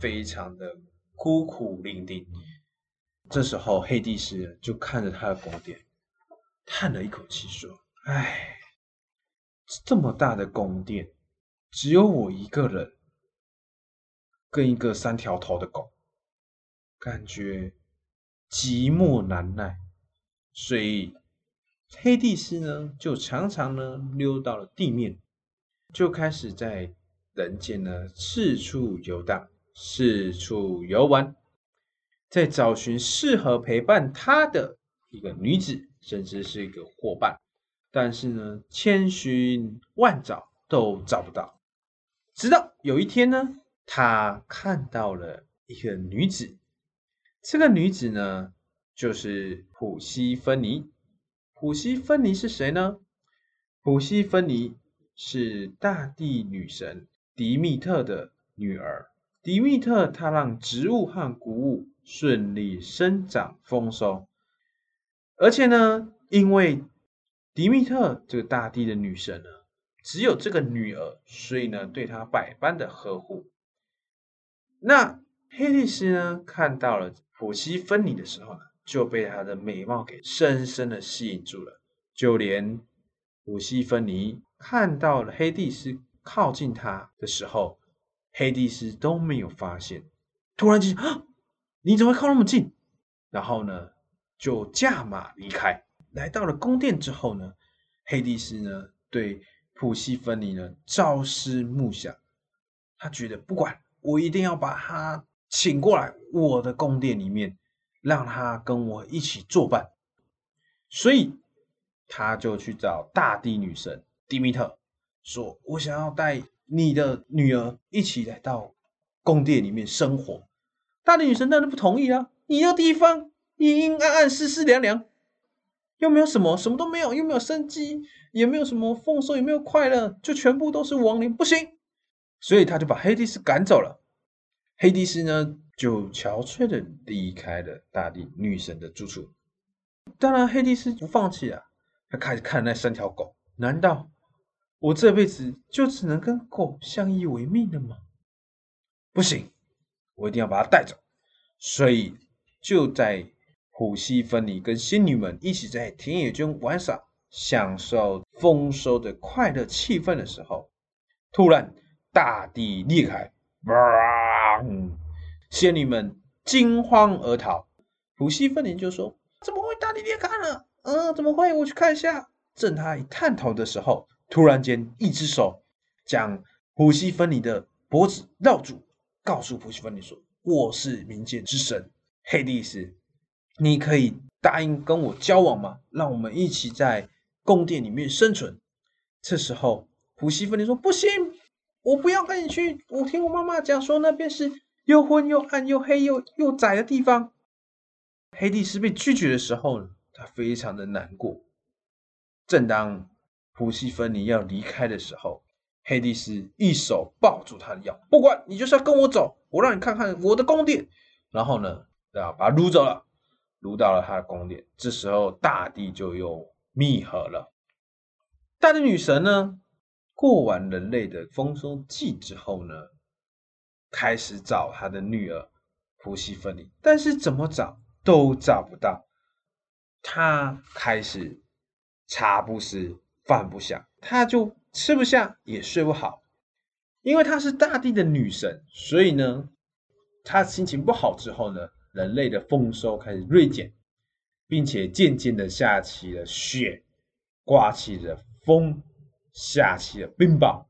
非常的孤苦伶仃。这时候黑帝斯就看着他的宫殿，叹了一口气说：“哎，这么大的宫殿，只有我一个人，跟一个三条头的狗，感觉寂寞难耐。”所以黑帝斯呢，就常常呢溜到了地面，就开始在人间呢四处游荡，四处游玩。在找寻适合陪伴他的一个女子，甚至是一个伙伴，但是呢，千寻万找都找不到。直到有一天呢，他看到了一个女子，这个女子呢，就是普西芬尼。普西芬尼是谁呢？普西芬尼是大地女神狄密特的女儿。狄密特她让植物和谷物顺利生长丰收，而且呢，因为狄密特这个大地的女神呢，只有这个女儿，所以呢，对她百般的呵护。那黑帝斯呢，看到了普西芬尼的时候呢，就被她的美貌给深深的吸引住了。就连普西芬尼看到了黑帝斯靠近她的时候，黑帝斯都没有发现，突然间啊！你怎么会靠那么近？然后呢，就驾马离开。来到了宫殿之后呢，黑帝斯呢对普西芬尼呢朝思暮想，他觉得不管，我一定要把他请过来我的宫殿里面，让他跟我一起作伴。所以他就去找大地女神狄密特，说：“我想要带你的女儿一起来到宫殿里面生活。”大地女神当然不同意啊，你那地方阴阴暗暗、湿湿凉凉，又没有什么，什么都没有，又没有生机，也没有什么丰收，也没有快乐，就全部都是亡灵，不行。所以他就把黑帝斯赶走了。黑帝斯呢，就憔悴的离开了大地女神的住处。当然，黑帝斯不放弃啊，他开始看那三条狗。难道我这辈子就只能跟狗相依为命了吗？不行，我一定要把它带走。所以就在普西芬尼跟仙女们一起在田野中玩耍，享受丰收的快乐气氛的时候，突然大地裂开，仙女们惊慌而逃。普西芬尼就说：“怎么会大地裂开了？嗯，怎么会？我去看一下。”正他一探头的时候，突然间一只手将普西芬尼的脖子绕住，告诉普西芬尼说：“我是冥界之神黑帝斯，你可以答应跟我交往吗？让我们一起在宫殿里面生存。”这时候，普西芬尼说：“不行，我不要跟你去。我听我妈妈讲说，那边是又昏又暗又黑又又窄的地方。黑帝斯被拒绝的时候呢，他非常的难过。正当普西芬尼要离开的时候，黑帝斯一手抱住他的腰，不管你就是要跟我走，我让你看看我的宫殿。然后呢，啊，把他撸走了，撸到了他的宫殿。这时候大地就又密合了。大地女神呢，过完人类的丰收季之后呢，开始找她的女儿普西芬尼，但是怎么找都找不到。她开始茶不思饭不想，她就吃不下也睡不好，因为她是大地的女神，所以呢，她心情不好之后呢，人类的丰收开始锐减，并且渐渐的下起了雪，刮起了风，下起了冰雹。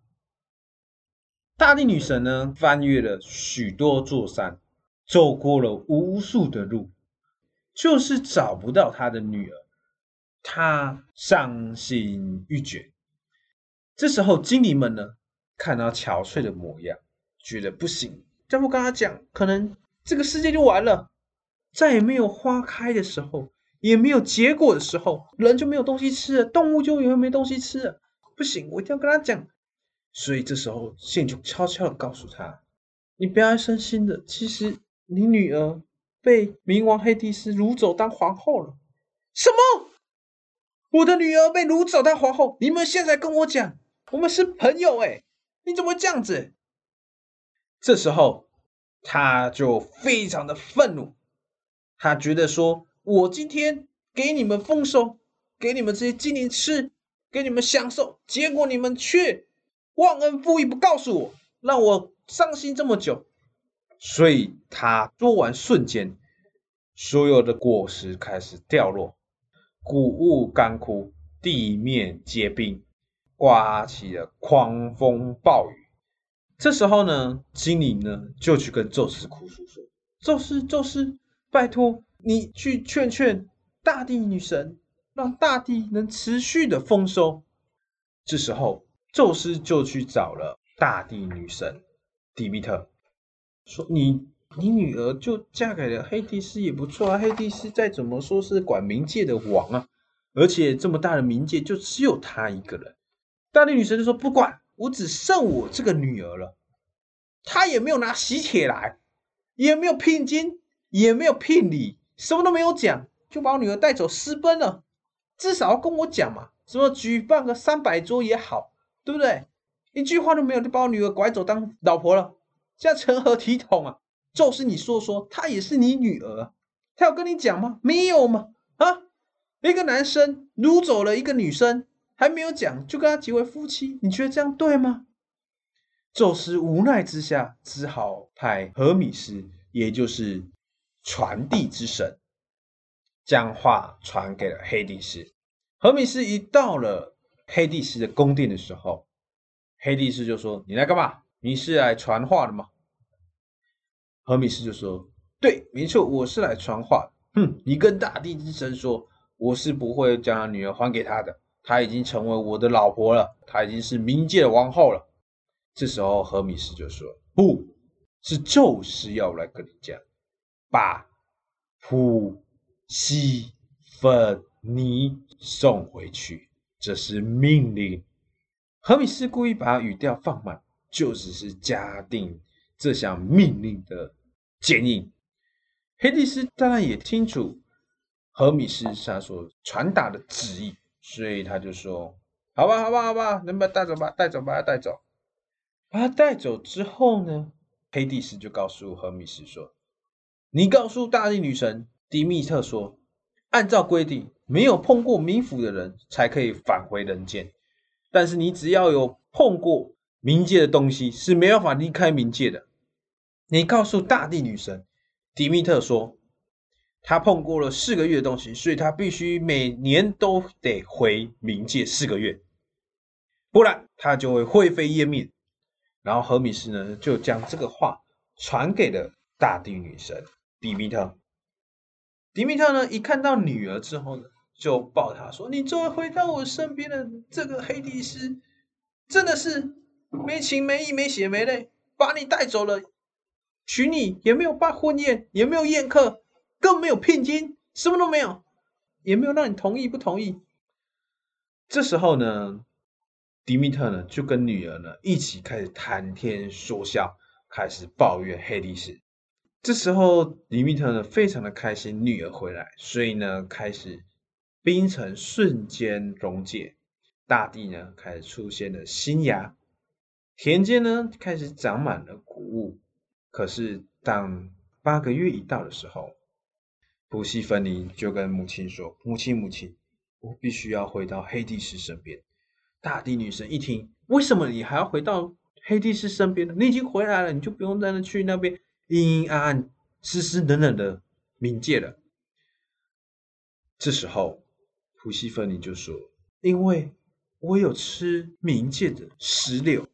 大地女神呢，翻越了许多座山，走过了无数的路，就是找不到她的女儿，她伤心欲绝。这时候精灵们呢，看到憔悴的模样，觉得不行，再不跟他讲，可能这个世界就完了。再也没有花开的时候，也没有结果的时候，人就没有东西吃了，动物就也没东西吃了，不行，我一定要跟他讲。所以这时候仙女就悄悄的告诉他，你不要伤心的，其实你女儿被冥王黑帝斯掳走当皇后了。什么？我的女儿被掳走当皇后？你们现在跟我讲，我们是朋友哎、欸，你怎么会这样子？这时候他就非常的愤怒，他觉得说，我今天给你们丰收，给你们这些精灵吃，给你们享受，结果你们却忘恩负义，不告诉我，让我伤心这么久。所以他说完瞬间，所有的果实开始掉落，谷物干枯，地面结冰，刮起了狂风暴雨。这时候呢，精灵呢就去跟宙斯哭诉说，宙斯宙斯拜托你去劝劝大地女神，让大地能持续的丰收。这时候宙斯就去找了大地女神迪密特，说你你女儿就嫁给了黑帝斯也不错啊，黑帝斯再怎么说是管冥界的王啊，而且这么大的冥界就只有他一个人。大地女神就说，不管，我只剩我这个女儿了，她也没有拿喜帖来，也没有聘金，也没有聘礼，什么都没有讲，就把我女儿带走私奔了。至少要跟我讲嘛，什么举办个三百桌也好，对不对？一句话都没有就把我女儿拐走当老婆了，这样成何体统啊？宙斯，你说说，她也是你女儿，她有跟你讲吗？没有嘛！啊，一个男生掳走了一个女生，还没有讲就跟他结为夫妻，你觉得这样对吗？宙斯无奈之下，只好派荷米斯，也就是传递之神，将话传给了黑帝斯。荷米斯一到了黑帝斯的宫殿的时候，黑帝斯就说，你来干嘛？你是来传话的吗？荷米斯就说，对，没错，我是来传话。哼，你跟大地之神说，我是不会将他女儿还给他的，她已经成为我的老婆了，她已经是冥界的王后了。这时候荷米斯就说，不是，宙斯要来跟你讲，把普西芬尼送回去，这是命令。荷米斯故意把语调放慢，就只是加定这项命令的坚硬。黑帝斯当然也清楚荷米斯他所传达的旨意，所以他就说，好吧好吧好吧，能把他带走吧，带走把他带走。把他带走之后呢，黑帝斯就告诉荷米斯说，你告诉大地女神迪密特说，按照规定，没有碰过冥府的人才可以返回人间，但是你只要有碰过冥界的东西，是没办法离开冥界的。你告诉大地女神迪密特说，他碰过了四个月的东西，所以他必须每年都得回冥界四个月，不然他就会灰飞烟灭。然后荷米斯呢，就将这个话传给了大地女神迪密特。迪密特呢，一看到女儿之后呢，就抱她说，你终于回到我身边的这个黑帝斯真的是没情没义没血没泪，把你带走了，娶你也没有办婚宴，也没有宴客，更没有聘金，什么都没有，也没有让你同意不同意。这时候呢，迪米特呢就跟女儿呢一起开始谈天说笑，开始抱怨黑历史。这时候迪米特呢非常的开心女儿回来，所以呢开始冰层瞬间溶解，大地呢开始出现了新芽，田间呢开始长满了谷物。可是当八个月一到的时候，普希芬尼就跟母亲说，母亲母亲，我必须要回到黑帝斯身边。大地女神一听，为什么你还要回到黑帝斯身边呢？你已经回来了，你就不用在那去那边阴阴暗暗湿湿冷冷的冥界了。这时候普希芬尼就说，因为我有吃冥界的石榴，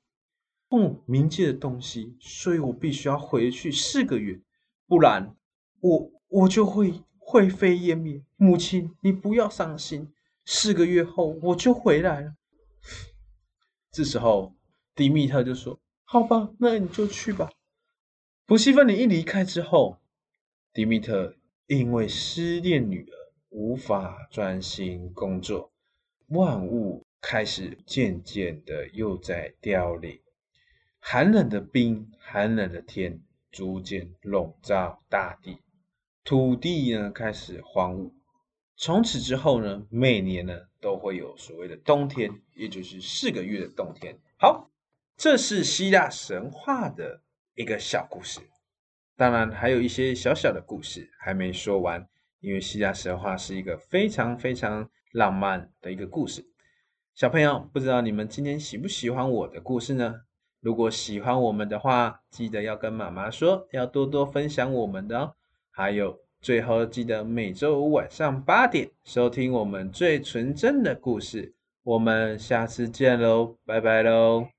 碰冥界的东西，所以我必须要回去四个月，不然我我就会灰飞烟灭。母亲，你不要伤心，四个月后我就回来了。这时候迪密特就说，好吧，那你就去吧。普希芬尼一离开之后，迪密特因为失恋女儿无法专心工作，万物开始渐渐的又在凋零。寒冷的冰，寒冷的天逐渐笼罩大地，土地呢开始荒芜。从此之后呢，每年呢都会有所谓的冬天，也就是四个月的冬天。好，这是希腊神话的一个小故事，当然还有一些小小的故事还没说完，因为希腊神话是一个非常非常浪漫的一个故事。小朋友，不知道你们今天喜不喜欢我的故事呢？如果喜欢我们的话，记得要跟妈妈说，要多多分享我们的哦。还有，最后记得每周五晚上八点收听我们最纯真的故事。我们下次见喽，拜拜喽。